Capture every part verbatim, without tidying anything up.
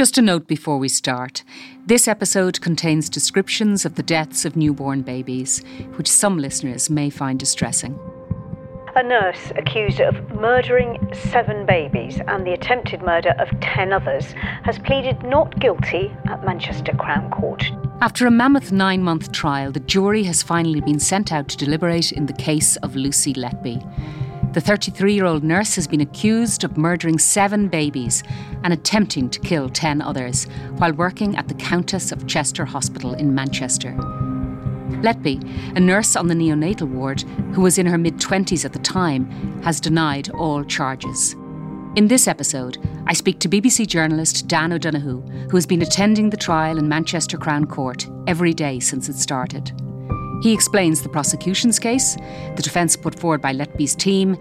Just a note before we start. This episode contains descriptions of the deaths of newborn babies, which some listeners may find distressing. A nurse accused of murdering seven babies and the attempted murder of ten others has pleaded not guilty at Manchester Crown Court. After a mammoth nine-month trial, the jury has finally been sent out to deliberate in the case of Lucy Letby. The thirty-three-year-old nurse has been accused of murdering seven babies and attempting to kill ten others while working at the Countess of Chester Hospital in Manchester. Letby, a nurse on the neonatal ward, who was in her mid-twenties at the time, has denied all charges. In this episode, I speak to B B C journalist Dan O'Donoghue, who has been attending the trial in Manchester Crown Court every day since it started. He explains the prosecution's case, the defence put forward by Letby's team,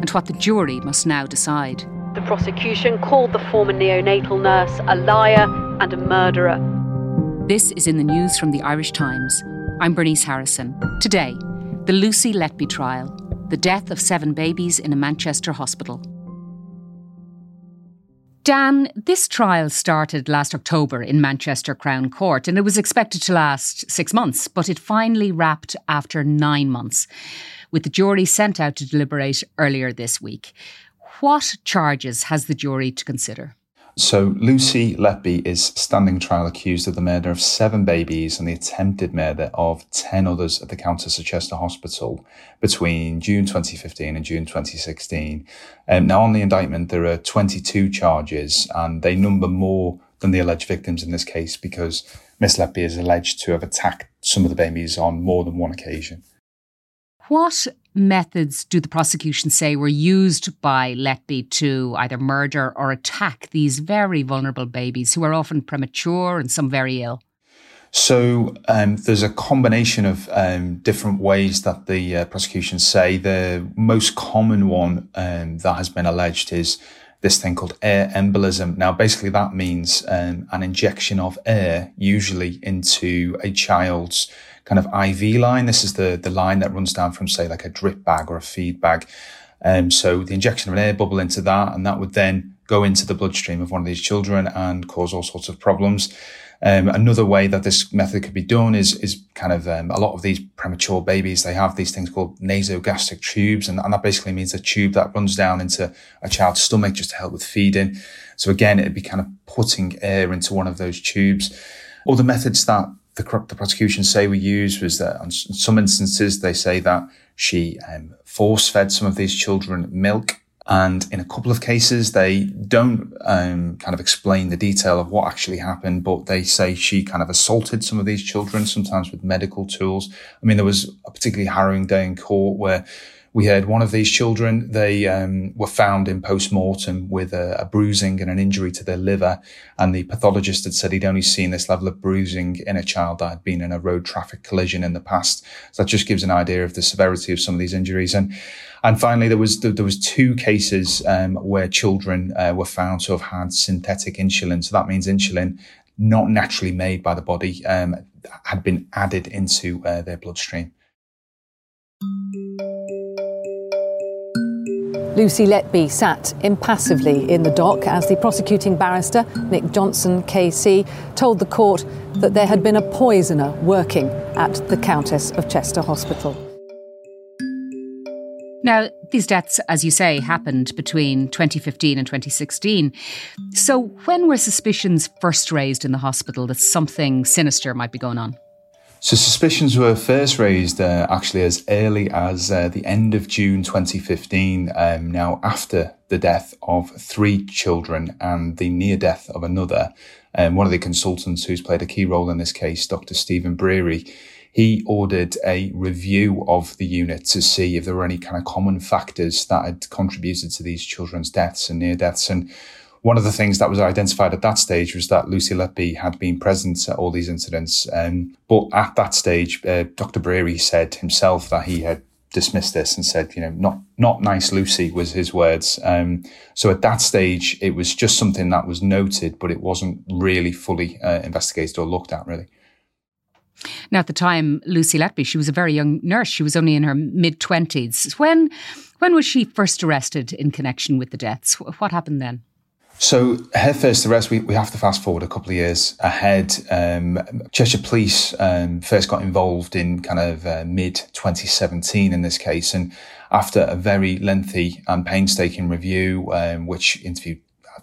and what the jury must now decide. The prosecution called the former neonatal nurse a liar and a murderer. This is in the news from the Irish Times. I'm Bernice Harrison. Today, the Lucy Letby trial, the death of seven babies in a Manchester hospital. Dan, this trial started last October in Manchester Crown Court, and it was expected to last six months, but it finally wrapped after nine months, with the jury sent out to deliberate earlier this week. What charges has the jury to consider? So Lucy Letby is standing trial accused of the murder of seven babies and the attempted murder of ten others at the Countess of Chester Hospital between June twenty fifteen and June twenty sixteen. Um, now on the indictment, there are twenty-two charges, and they number more than the alleged victims in this case because Miss Letby is alleged to have attacked some of the babies on more than one occasion. What methods do the prosecution say were used by Letby to either murder or attack these very vulnerable babies who are often premature and some very ill? So um, there's a combination of um, different ways that the uh, prosecution say. The most common one um, that has been alleged is this thing called air embolism. Now, basically that means um, an injection of air, usually into a child's kind of I V line. This is the, the line that runs down from, say, like a drip bag or a feed bag. Um, so the injection of an air bubble into that, and that would then go into the bloodstream of one of these children and cause all sorts of problems. Um, another way that this method could be done is is kind of um, a lot of these premature babies, they have these things called nasogastric tubes, and, and that basically means a tube that runs down into a child's stomach just to help with feeding. So again, it'd be kind of putting air into one of those tubes. Other methods that The, the prosecution say we use was that on some instances they say that she um, force-fed some of these children milk, and in a couple of cases they don't um, kind of explain the detail of what actually happened, but they say she kind of assaulted some of these children, sometimes with medical tools. I mean, there was a particularly harrowing day in court where we heard one of these children, they um, were found in post-mortem with a, a bruising and an injury to their liver. And the pathologist had said he'd only seen this level of bruising in a child that had been in a road traffic collision in the past. So that just gives an idea of the severity of some of these injuries. And and finally, there was there was two cases um, where children uh, were found to have had synthetic insulin. So that means insulin not naturally made by the body um, had been added into uh, their bloodstream. Lucy Letby sat impassively in the dock as the prosecuting barrister, Nick Johnson, K C, told the court that there had been a poisoner working at the Countess of Chester Hospital. Now, these deaths, as you say, happened between twenty fifteen and twenty sixteen. So when were suspicions first raised in the hospital that something sinister might be going on? So suspicions were first raised uh, actually as early as uh, the end of June twenty fifteen, um, now after the death of three children and the near death of another. Um, one of the consultants who's played a key role in this case, Doctor Stephen Breary, he ordered a review of the unit to see if there were any kind of common factors that had contributed to these children's deaths and near deaths. And one of the things that was identified at that stage was that Lucy Letby had been present at all these incidents. Um, but at that stage, uh, Doctor Breary said himself that he had dismissed this and said, you know, not not nice Lucy was his words. Um, so at that stage, it was just something that was noted, but it wasn't really fully uh, investigated or looked at, really. Now, at the time, Lucy Letby, she was a very young nurse. She was only in her mid-twenties. When, when was she first arrested in connection with the deaths? What happened then? So Head First Arrest, we, we have to fast forward a couple of years ahead. Um, Cheshire Police um, first got involved in kind of uh, mid twenty seventeen in this case. And after a very lengthy and painstaking review, um, which interviewed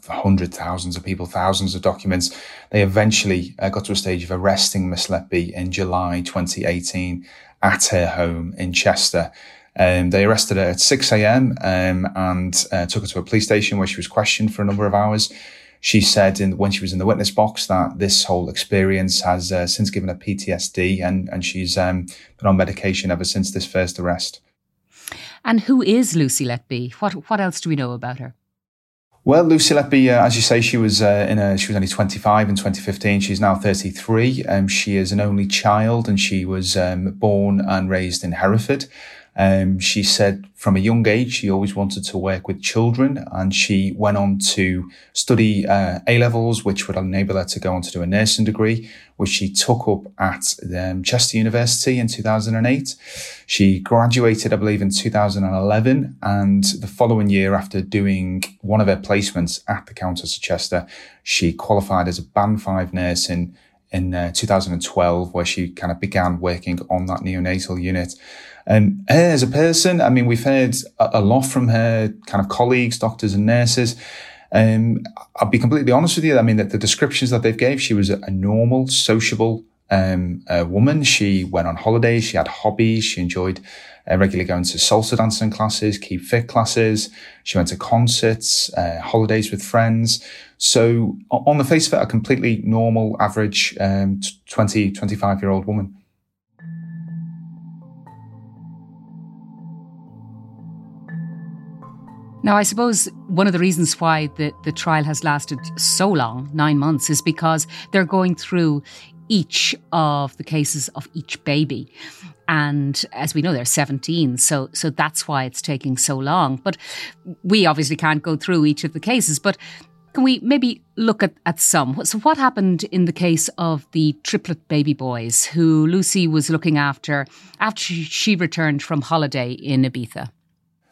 hundreds, thousands of people, thousands of documents, they eventually uh, got to a stage of arresting Miss Letby in July twenty eighteen at her home in Chester. Um, they arrested her at six a.m. Um, and uh, took her to a police station where she was questioned for a number of hours. She said in, when she was in the witness box that this whole experience has uh, since given her P T S D, and, and she's um, been on medication ever since this first arrest. And who is Lucy Letby? What, what else do we know about her? Well, Lucy Letby, uh, as you say, she was uh, in a, she was only twenty-five in twenty fifteen. She's now thirty-three. Um, she is an only child, and she was um, born and raised in Hereford. Um, she said from a young age, she always wanted to work with children, and she went on to study uh, A-levels, which would enable her to go on to do a nursing degree, which she took up at um, Chester University in two thousand eight. She graduated, I believe, in two thousand eleven, and the following year, after doing one of her placements at the Countess of Chester, she qualified as a Band five nurse in, in uh, two thousand twelve, where she kind of began working on that neonatal unit. Um, her as a person, I mean, we've heard a, a lot from her kind of colleagues, doctors and nurses. Um, I'll be completely honest with you. I mean, that the descriptions that they've gave, she was a, a normal, sociable, um, uh, woman. She went on holidays. She had hobbies. She enjoyed uh, regularly going to salsa dancing classes, keep fit classes. She went to concerts, uh, holidays with friends. So on the face of it, a completely normal, average, um, twenty, twenty-five year old woman. Now, I suppose one of the reasons why the, the trial has lasted so long, nine months, is because they're going through each of the cases of each baby. And as we know, they're seventeen. So, so that's why it's taking so long. But we obviously can't go through each of the cases. But can we maybe look at, at some? So what happened in the case of the triplet baby boys who Lucy was looking after after she returned from holiday in Ibiza?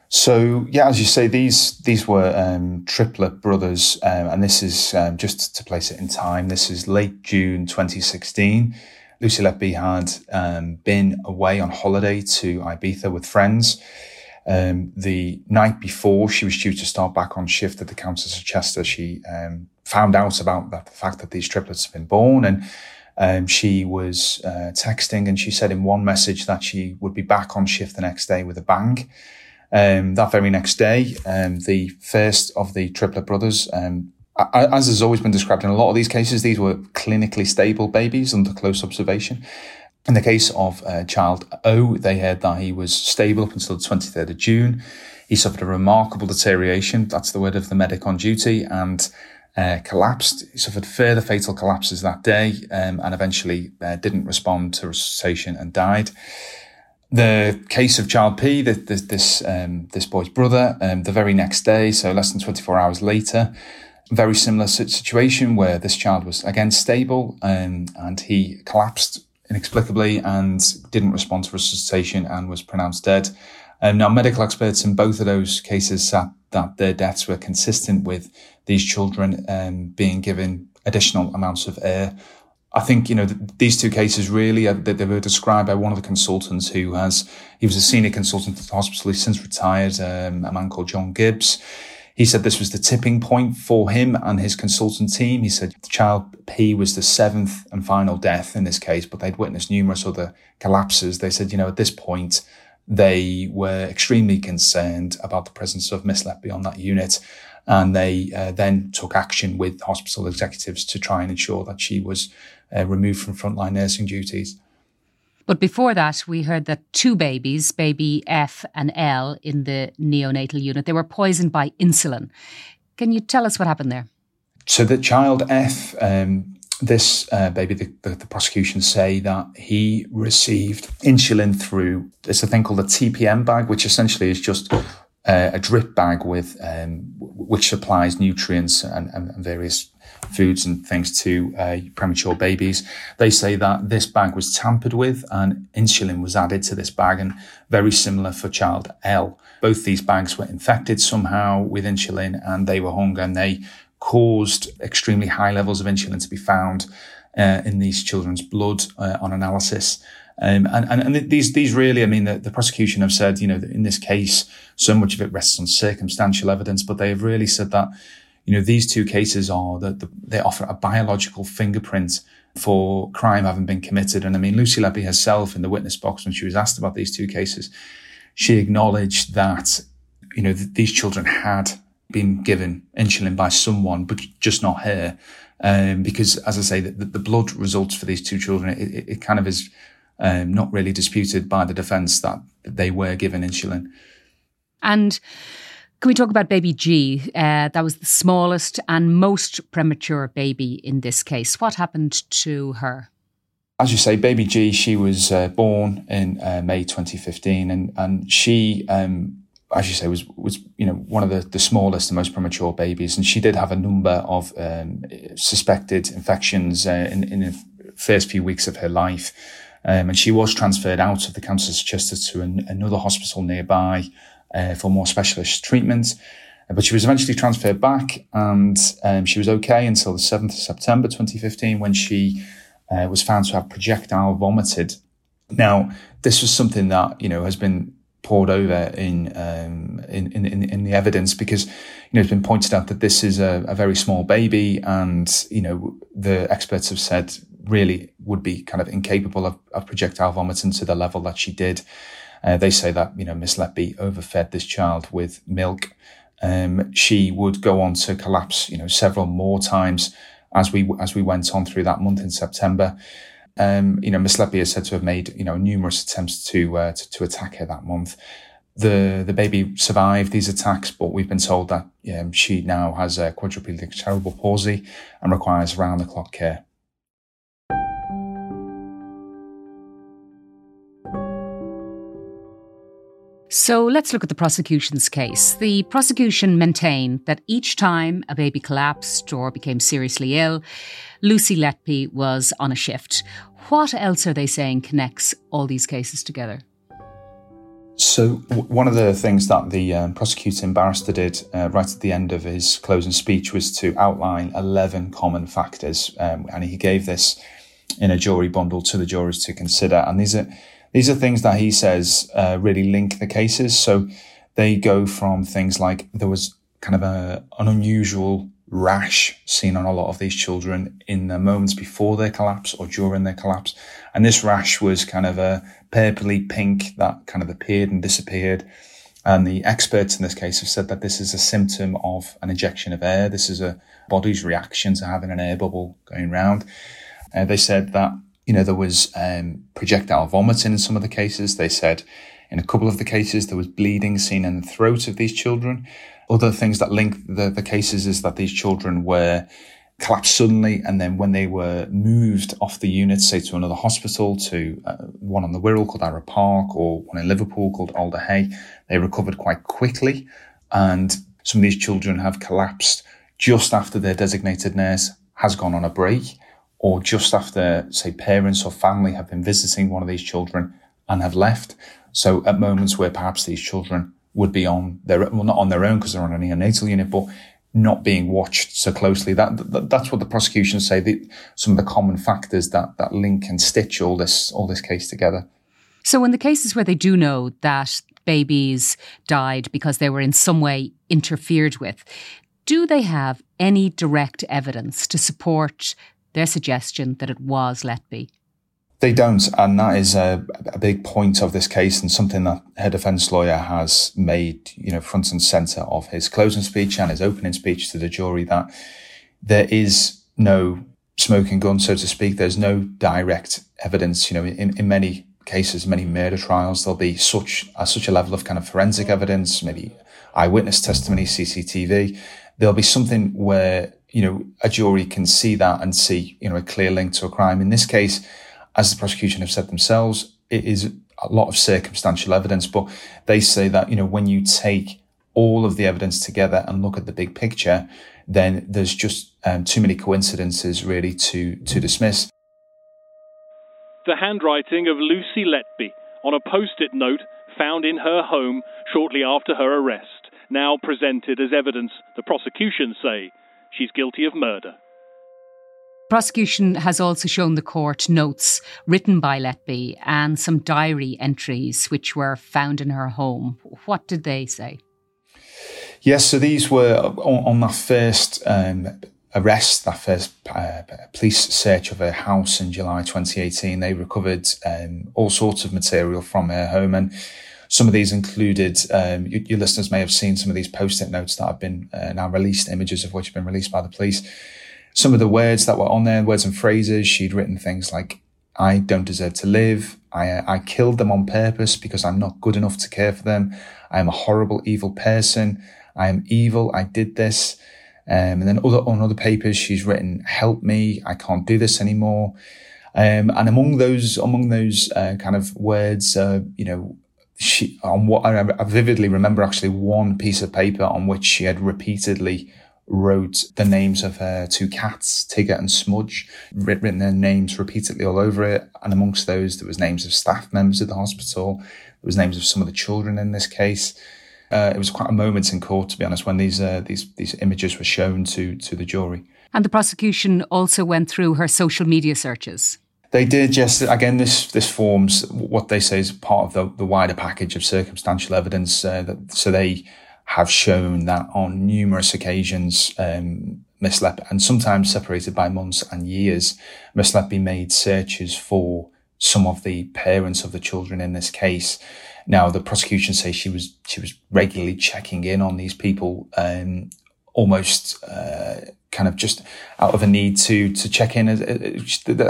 So, yeah, as you say, these these were um, triplet brothers, um, and this is, um, just to place it in time, this is late June twenty sixteen. Lucy Letby had um, been away on holiday to Ibiza with friends. Um, the night before she was due to start back on shift at the Countess of Chester, she um, found out about that, the fact that these triplets had been born, and Um, she was uh, texting, and she said in one message that she would be back on shift the next day with a bang. Um, that very next day, um, the first of the triplet brothers, um, as has always been described in a lot of these cases, these were clinically stable babies under close observation. In the case of uh, child O, they heard that he was stable up until the twenty-third of June. He suffered a remarkable deterioration, that's the word of the medic on duty, and Uh, collapsed. He suffered further fatal collapses that day, um, and eventually uh, didn't respond to resuscitation and died. The case of Child P, the, the, this um, this boy's brother, um, the very next day, so less than twenty-four hours later, very similar situation where this child was again stable, um, and he collapsed inexplicably and didn't respond to resuscitation and was pronounced dead. Um, now, medical experts in both of those cases said that their deaths were consistent with these children um, being given additional amounts of air. I think, you know, th- these two cases really, uh, they, they were described by one of the consultants who has, he was a senior consultant at the hospital, he's since retired, um, a man called John Gibbs. He said this was the tipping point for him and his consultant team. He said Child P was the seventh and final death in this case, but they'd witnessed numerous other collapses. They said, you know, at this point, they were extremely concerned about the presence of Miss Letby on that unit, and they uh, then took action with hospital executives to try and ensure that she was uh, removed from frontline nursing duties. But before that, we heard that two babies, baby F and L, in the neonatal unit, they were poisoned by insulin. Can you tell us what happened there? So the child F, um, This uh, baby, the, the, the prosecution say that he received insulin through, it's a thing called a T P M bag, which essentially is just uh, a drip bag with um, which supplies nutrients and, and various foods and things to uh, premature babies. They say that this bag was tampered with and insulin was added to this bag, and very similar for child L. Both these bags were infected somehow with insulin, and they were hung, and they caused extremely high levels of insulin to be found uh, in these children's blood uh, on analysis. Um, and, and, and these, these really, I mean, the, the prosecution have said, you know, that in this case, so much of it rests on circumstantial evidence, but they have really said that, you know, these two cases are that the, they offer a biological fingerprint for crime having been committed. And I mean, Lucy Leppey herself in the witness box, when she was asked about these two cases, she acknowledged that, you know, th- these children had been given insulin by someone, but just not her. Um, because as I say, the, the blood results for these two children, it, it, it kind of is, Um, not really disputed by the defence that they were given insulin. And can we talk about baby G? Uh, that was the smallest and most premature baby in this case. What happened to her? As you say, baby G, she was uh, born in uh, May twenty fifteen, and and she, um, as you say, was was you know one of the, the smallest and most premature babies. And she did have a number of um, suspected infections uh, in, in the first few weeks of her life. Um, and she was transferred out of the Council of Chichester to an, another hospital nearby uh, for more specialist treatment. Uh, but she was eventually transferred back, and um, she was okay until the seventh of September twenty fifteen, when she uh, was found to have projectile vomited. Now, this was something that, you know, has been poured over in um, in, in, in the evidence, because, you know, it's been pointed out that this is a, a very small baby, and, you know, the experts have said really would be kind of incapable of, of projectile vomiting to the level that she did. Uh, they say that, you know, Miss Leppey overfed this child with milk. Um, she would go on to collapse, you know, several more times as we as we went on through that month in September. Um, you know, Miss Leppey is said to have made, you know, numerous attempts to, uh, to to attack her that month. The the baby survived these attacks, but we've been told that um, she now has a quadriplegic cerebral palsy and requires round-the-clock care. So let's look at the prosecution's case. The prosecution maintained that each time a baby collapsed or became seriously ill, Lucy Leppey was on a shift. What else are they saying connects all these cases together? So w- one of the things that the um, prosecuting barrister did uh, right at the end of his closing speech was to outline eleven common factors. Um, and he gave this in a jury bundle to the jurors to consider. And these are... These are things that he says uh, really link the cases. So they go from things like there was kind of a, an unusual rash seen on a lot of these children in the moments before their collapse or during their collapse. And this rash was kind of a purpley pink that kind of appeared and disappeared. And the experts in this case have said that this is a symptom of an injection of air. This is a body's reaction to having an air bubble going round. Uh, they said that You know, there was um, projectile vomiting in some of the cases. They said in a couple of the cases there was bleeding seen in the throat of these children. Other things that link the, the cases is that these children were collapsed suddenly, and then when they were moved off the unit, say to another hospital, to uh, one on the Wirral called Arrow Park or one in Liverpool called Alderhay, they recovered quite quickly. And some of these children have collapsed just after their designated nurse has gone on a break, or just after, say, parents or family have been visiting one of these children and have left. So at moments where perhaps these children would be on their well, not on their own because they're on a neonatal unit, but not being watched so closely. That, that that's what the prosecution say, the, some of the common factors that that link and stitch all this all this case together. So in the cases where they do know that babies died because they were in some way interfered with, do they have any direct evidence to support their suggestion that it was Leppey? They don't, and that is a, a big point of this case and something that her defence lawyer has made, you know, front and centre of his closing speech and his opening speech to the jury, that there is no smoking gun, so to speak. There's no direct evidence. You know, in, in many cases, many murder trials, there'll be such a, such a level of kind of forensic evidence, maybe eyewitness testimony, C C T V. There'll be something where, you know, a jury can see that and see, you know, a clear link to a crime. In this case, as the prosecution have said themselves, it is a lot of circumstantial evidence, but they say that, you know, when you take all of the evidence together and look at the big picture, then there's just um, too many coincidences really to, to dismiss. The handwriting of Lucy Leppey on a post-it note found in her home shortly after her arrest, now presented as evidence, the prosecution say, She's guilty of murder. Prosecution has also shown the court notes written by Letby and some diary entries which were found in her home. What did they say? Yes, so these were on, on that first um, arrest, that first uh, police search of her house in July twenty eighteen. They recovered um, all sorts of material from her home, and some of these included, um, your, your listeners may have seen some of these post-it notes that have been uh, now released, images of which have been released by the police. Some of the words that were on there, words and phrases, she'd written things like, I don't deserve to live. I I killed them on purpose because I'm not good enough to care for them. I am a horrible, evil person. I am evil. I did this. Um, and then other, on other papers, she's written, help me. I can't do this anymore. Um, and among those, among those uh, kind of words, uh, you know, she, on what I, I vividly remember actually one piece of paper on which she had repeatedly wrote the names of her two cats, Tigger and Smudge, written their names repeatedly all over it. And amongst those, there was names of staff members of the hospital. There was names of some of the children in this case. Uh, it was quite a moment in court, to be honest, when these uh, these these images were shown to to the jury. And the prosecution also went through her social media searches. They did, yes. Again, this this forms what they say is part of the, the wider package of circumstantial evidence. Uh, that, so they have shown that on numerous occasions, um, Miss Letby, and sometimes separated by months and years, Miss Letby made searches for some of the parents of the children in this case. Now, the prosecution say she was she was regularly checking in on these people, um, almost uh, kind of just out of a need to to check in. I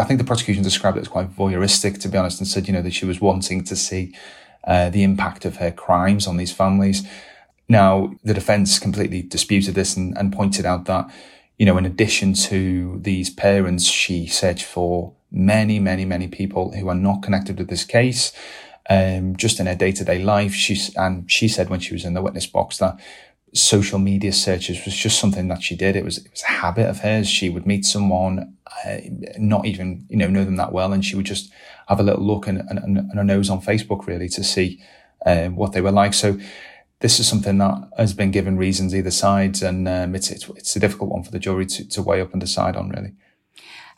think the prosecution described it as quite voyeuristic, to be honest, and said, you know, that she was wanting to see uh, the impact of her crimes on these families. Now, the defence completely disputed this and, and pointed out that, you know, in addition to these parents, she searched for many, many, many people who are not connected with this case, um, just in her day-to-day life. She, and she said when she was in the witness box that social media searches was just something that she did. It was, it was a habit of hers. She would meet someone, uh, not even, you know, know them that well, and she would just have a little look and, and, and a nose on Facebook, really, to see uh, what they were like. So this is something that has been given reasons either side, and um, it's, it's it's a difficult one for the jury to, to weigh up and decide on, really.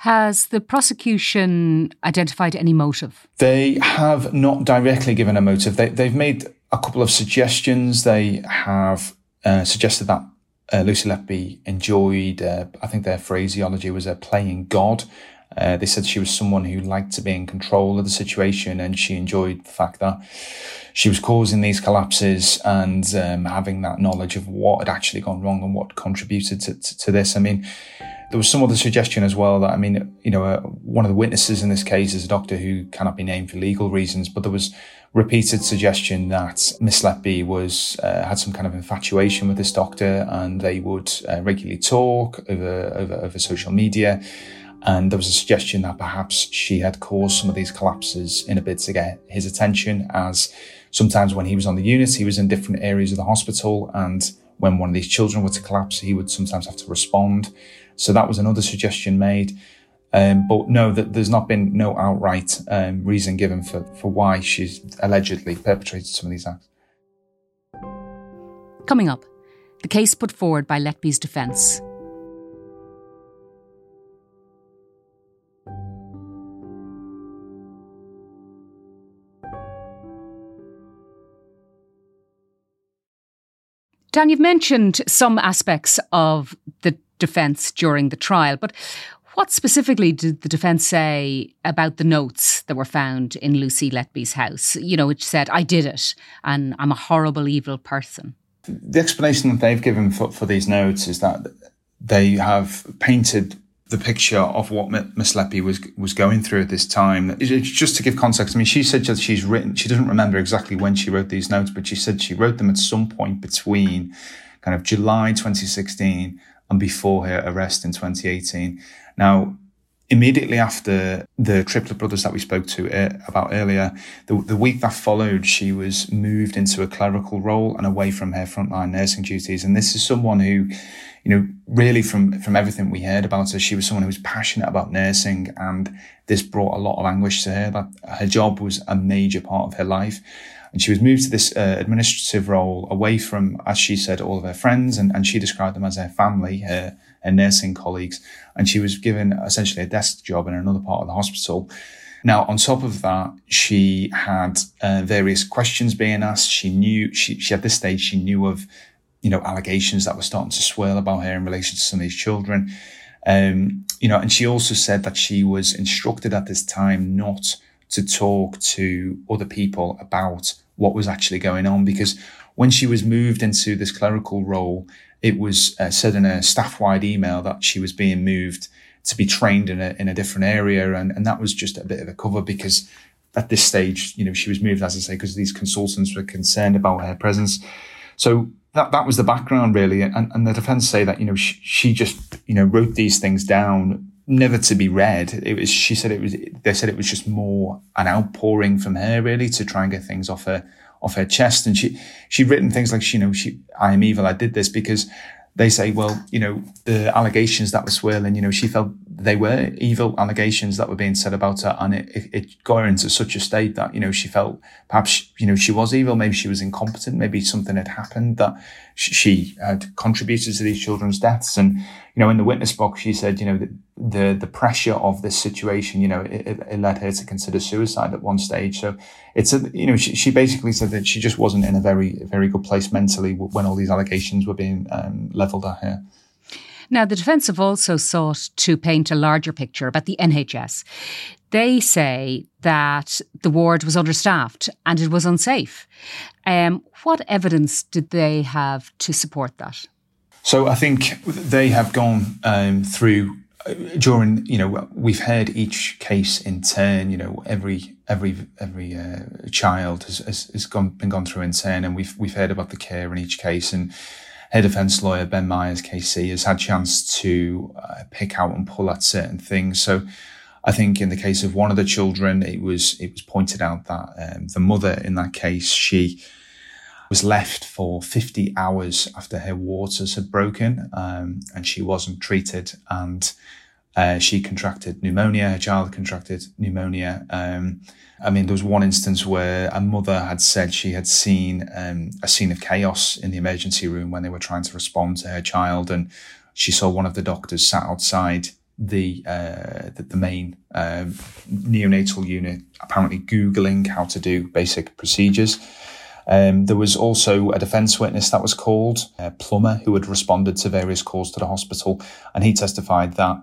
Has the prosecution identified any motive? They have not directly given a motive. They, they've made a couple of suggestions. They have uh, suggested that uh, Lucy Letby enjoyed, uh, I think their phraseology was a playing God. Uh, they said she was someone who liked to be in control of the situation, and she enjoyed the fact that she was causing these collapses and um, having that knowledge of what had actually gone wrong and what contributed to, to, to this. I mean, there was some other suggestion as well that, I mean, you know, uh, one of the witnesses in this case is a doctor who cannot be named for legal reasons, but there was repeated suggestion that Miss Letby was uh, had some kind of infatuation with this doctor, and they would uh, regularly talk over, over over social media. And there was a suggestion that perhaps she had caused some of these collapses in a bid to get his attention, as sometimes when he was on the unit, he was in different areas of the hospital. And when one of these children were to collapse, he would sometimes have to respond. So that was another suggestion made. Um, but no, that there's not been no outright um, reason given for, for why she's allegedly perpetrated some of these acts. Coming up, the case put forward by Letby's defence. Dan, you've mentioned some aspects of the defence during the trial, but what specifically did the defence say about the notes that were found in Lucy Letby's house? You know, it said, I did it, and I'm a horrible, evil person. The explanation that they've given for, for these notes is that they have painted the picture of what Miss Letby was was going through at this time. It's just to give context, I mean, she said that she's written, she doesn't remember exactly when she wrote these notes, but she said she wrote them at some point between kind of July twenty sixteen and before her arrest in twenty eighteen. Now, immediately after the triplet brothers that we spoke to about earlier, the, the week that followed, she was moved into a clerical role and away from her frontline nursing duties. And this is someone who, you know, really from, from everything we heard about her, she was someone who was passionate about nursing, and this brought a lot of anguish to her. That her job was a major part of her life. And she was moved to this uh, administrative role away from, as she said, all of her friends, and, and she described them as her family, her and nursing colleagues. And she was given essentially a desk job in another part of the hospital. Now, on top of that, she had uh, various questions being asked. She knew, she, she at this stage, she knew of, you know, allegations that were starting to swirl about her in relation to some of these children. Um, you know, and she also said that she was instructed at this time not to talk to other people about what was actually going on, because when she was moved into this clerical role, it was uh, said in a staff-wide email that she was being moved to be trained in a in a different area. And, and that was just a bit of a cover, because at this stage, you know, she was moved, as I say, because these consultants were concerned about her presence. So that that was the background, really. And, and the defence say that, you know, she, she just, you know, wrote these things down, never to be read. It was, she said it was, they said it was just more an outpouring from her, really, to try and get things off her, off her chest. And she, she'd written things like, you know, she, I am evil, I did this, because they say, well, you know, the allegations that were swirling, you know, she felt they were evil allegations that were being said about her. And it, it, it got her into such a state that, you know, she felt perhaps, you know, she was evil. Maybe she was incompetent. Maybe something had happened that she had contributed to these children's deaths. And, you know, in the witness box, she said, you know, the, the, the pressure of this situation, you know, it, it, it led her to consider suicide at one stage. So it's a, you know, she, she basically said that she just wasn't in a very, very good place mentally when all these allegations were being um, levelled at her. Now, the defence have also sought to paint a larger picture about the N H S. They say that the ward was understaffed and it was unsafe. Um, what evidence did they have to support that? So I think they have gone um, through uh, during, you know, we've heard each case in turn, you know, every every every uh, child has, has, has gone, been gone through in turn, and we've, we've heard about the care in each case. And head defence lawyer Ben Myers, K C, has had a chance to uh, pick out and pull at certain things. So I think in the case of one of the children, it was it was pointed out that um, the mother in that case, she was left for fifty hours after her waters had broken, um, and she wasn't treated, and uh, she contracted pneumonia, her child contracted pneumonia. Um, I mean, there was one instance where a mother had said she had seen um, a scene of chaos in the emergency room when they were trying to respond to her child, and she saw one of the doctors sat outside the uh, the, the main uh, neonatal unit, apparently Googling how to do basic procedures. Um, there was also a defence witness that was called, a plumber who had responded to various calls to the hospital, and he testified that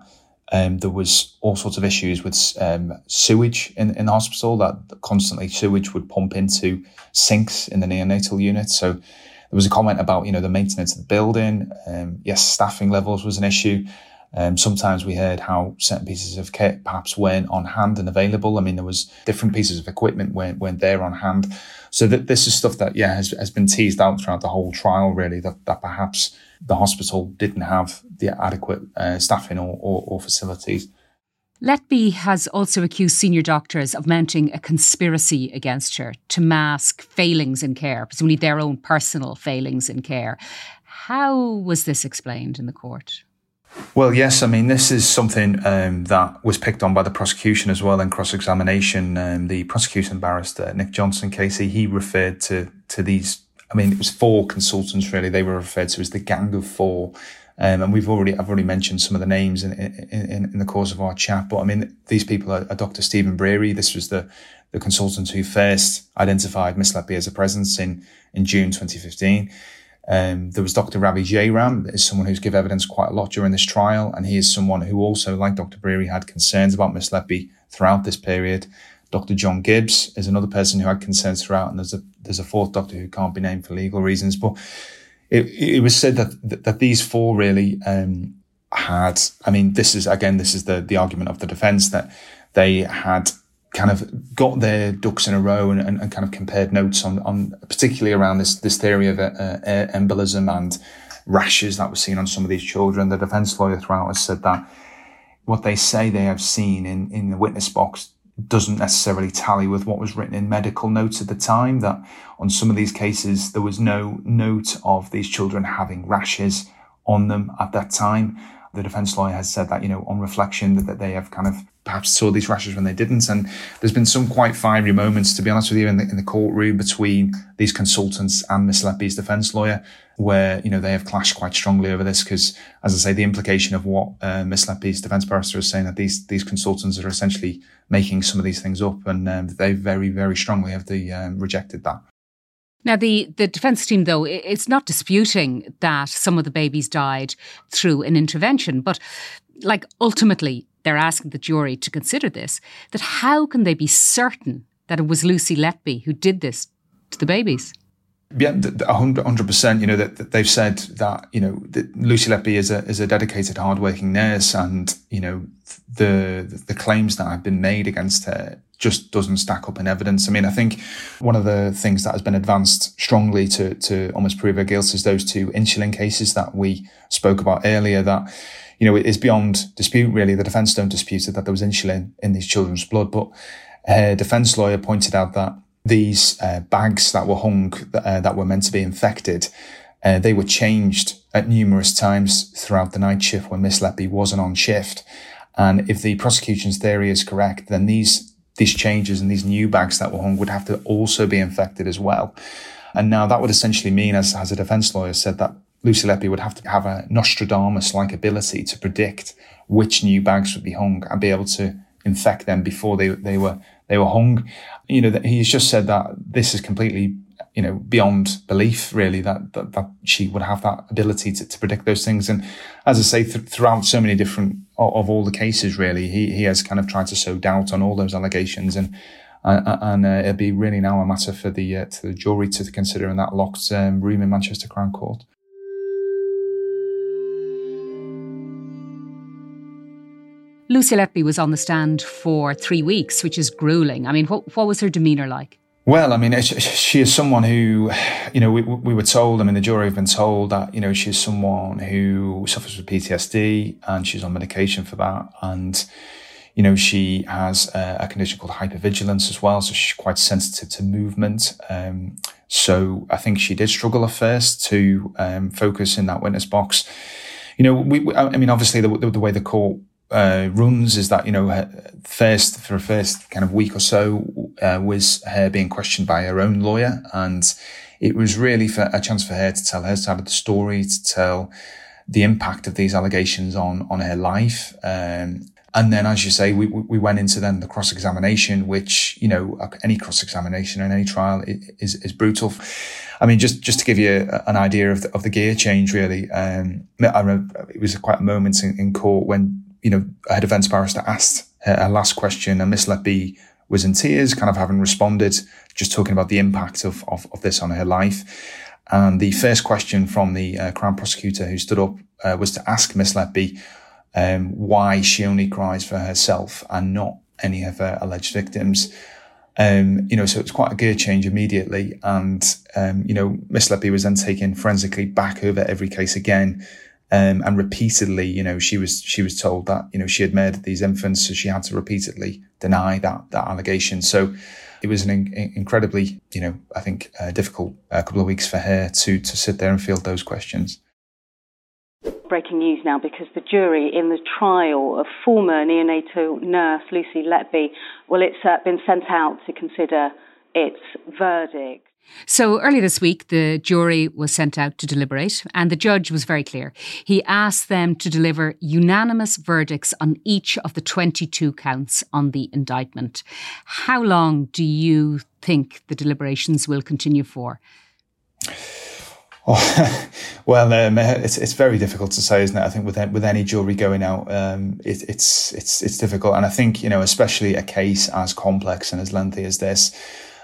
Um, there was all sorts of issues with um, sewage in, in the hospital, that constantly sewage would pump into sinks in the neonatal unit. So there was a comment about, you know, the maintenance of the building. Um, yes, staffing levels was an issue. Um, sometimes we heard how certain pieces of kit perhaps weren't on hand and available. I mean, there was different pieces of equipment weren't, weren't there on hand. So that this is stuff that, yeah, has, has been teased out throughout the whole trial, really, that, that perhaps the hospital didn't have the adequate uh, staffing or, or, or facilities. Letby has also accused senior doctors of mounting a conspiracy against her to mask failings in care, presumably their own personal failings in care. How was this explained in the court? Well, yes, I mean, this is something um, that was picked on by the prosecution as well in cross-examination. Um, the prosecution barrister, Nick Johnson, Casey, he referred to to these, I mean, it was four consultants, really. They were referred to as the Gang of Four. Um, and we've already, I've already mentioned some of the names in in, in the course of our chat. But I mean, these people are, are Doctor Stephen Breary. This was the, the consultant who first identified Miss Letby as a presence in, in June twenty fifteen. Um, there was Doctor Ravi Jairam, is someone who's given evidence quite a lot during this trial. And he is someone who also, like Doctor Breary, had concerns about Miss Letby throughout this period. Doctor John Gibbs is another person who had concerns throughout. And there's a, there's a fourth doctor who can't be named for legal reasons. But it, it was said that, that, that these four really, um, had, I mean, this is, again, this is the, the argument of the defense, that they had kind of got their ducks in a row and, and, and kind of compared notes on, on particularly around this, this theory of uh, uh, embolism and rashes that was seen on some of these children. The defence lawyer throughout has said that what they say they have seen in, in the witness box doesn't necessarily tally with what was written in medical notes at the time, that on some of these cases there was no note of these children having rashes on them at that time. The defence lawyer has said that, you know, on reflection, that, that they have kind of perhaps saw these rashes when they didn't. And there's been some quite fiery moments, to be honest with you, in the, in the courtroom between these consultants and Miss Leppey's defence lawyer, where, you know, they have clashed quite strongly over this. Because, as I say, the implication of what uh, Miss Leppey's defence barrister is saying, that these these consultants are essentially making some of these things up, and um, they very, very strongly have the, um, rejected that. Now, the, the defence team, though, it's not disputing that some of the babies died through an intervention. But, like, ultimately, they're asking the jury to consider this, that how can they be certain that it was Lucy Letby who did this to the babies? Yeah, one hundred percent. You know, that they've said that, you know, that Lucy Letby is a is a dedicated, hardworking nurse, and, you know, the the claims that have been made against her just doesn't stack up in evidence. I mean, I think one of the things that has been advanced strongly to to almost prove her guilt is those two insulin cases that we spoke about earlier, that, you know, it's beyond dispute, really. The defence don't dispute it, that there was insulin in these children's blood, but her defence lawyer pointed out that these uh, bags that were hung, uh, that were meant to be infected, uh, they were changed at numerous times throughout the night shift when Miss Letby wasn't on shift. And if the prosecution's theory is correct, then these these changes and these new bags that were hung would have to also be infected as well. And now that would essentially mean, as, as a defence lawyer said, that Lucy Letby would have to have a Nostradamus-like ability to predict which new bags would be hung and be able to infect them before they they were they were hung. You know, he's just said that this is completely, you know, beyond belief, really, that that, that she would have that ability to, to predict those things. And as I say, th- throughout so many different of, of all the cases, really, he he has kind of tried to sow doubt on all those allegations. And uh, and uh, it'll be really now a matter for the uh, to the jury to consider in that locked um, room in Manchester Crown Court. Lucy Letby was on the stand for three weeks, which is gruelling. I mean, what what was her demeanour like? Well, I mean, she is someone who, you know, we we were told, I mean, the jury have been told that, you know, she's someone who suffers with P T S D and she's on medication for that. And, you know, she has a, a condition called hypervigilance as well. So she's quite sensitive to movement. Um, so I think she did struggle at first to um, focus in that witness box. You know, we, I mean, obviously the, the way the court Uh, runs is that, you know, her first for a first kind of week or so uh, was her being questioned by her own lawyer, and it was really for a chance for her to tell her side of the story, to tell the impact of these allegations on on her life. Um, and then, as you say, we we went into then the cross examination, which, you know, any cross examination in any trial is is brutal. I mean, just, just to give you an idea of the, of the gear change, really. Um, I remember it was quite a moment in, in court when, you know, her defence barrister asked her last question and Miss Letby was in tears, kind of having responded, just talking about the impact of, of, of this on her life. And the first question from the uh, Crown Prosecutor who stood up uh, was to ask Miss Letby um, why she only cries for herself and not any of her alleged victims. Um, you know, so it's quite a gear change immediately. And, um, you know, Miss Letby was then taken forensically back over every case again. Um, and repeatedly, you know, she was she was told that, you know, she had murdered these infants, so she had to repeatedly deny that that allegation. So it was an in- incredibly, you know, I think uh, difficult uh, couple of weeks for her to to sit there and field those questions. Breaking news now, because the jury in the trial of former neonatal nurse Lucy Letby, well, it's uh, been sent out to consider its verdict. So early this week, the jury was sent out to deliberate, and the judge was very clear. He asked them to deliver unanimous verdicts on each of the twenty-two counts on the indictment. How long do you think the deliberations will continue for? Oh, well, um, it's it's very difficult to say, isn't it? I think with with any jury going out, um, it, it's it's it's difficult, and I think, you know, especially a case as complex and as lengthy as this.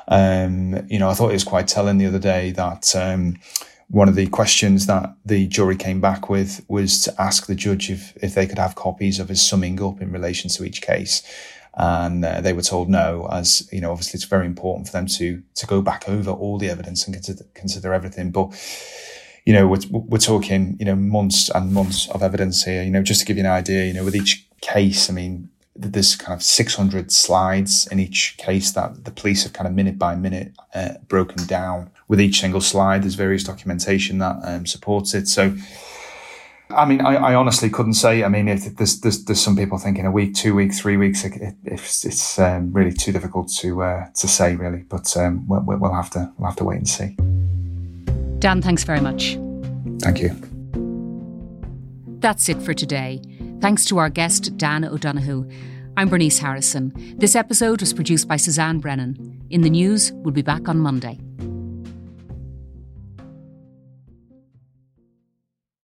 Um, you know, I thought it was quite telling the other day that um, one of the questions that the jury came back with was to ask the judge if, if they could have copies of his summing up in relation to each case. And uh, they were told no, as, you know, obviously it's very important for them to to go back over all the evidence and consider, consider everything. But, you know, we're, we're talking, you know, months and months of evidence here. You know, just to give you an idea, you know, with each case, I mean, there's kind of six hundred slides in each case that the police have kind of minute by minute uh, broken down with each single slide. There's various documentation that um, supports it. So I mean, I, I honestly couldn't say. I mean, if there's, there's there's some people thinking a week, two weeks, three weeks. If it, it's, it's um, really too difficult to uh, to say, really. But um, we'll, we'll have to we'll have to wait and see. Dan, thanks very much. Thank you. That's it for today. Thanks to our guest, Dan O'Donoghue. I'm Bernice Harrison. This episode was produced by Suzanne Brennan. In the News, we'll be back on Monday.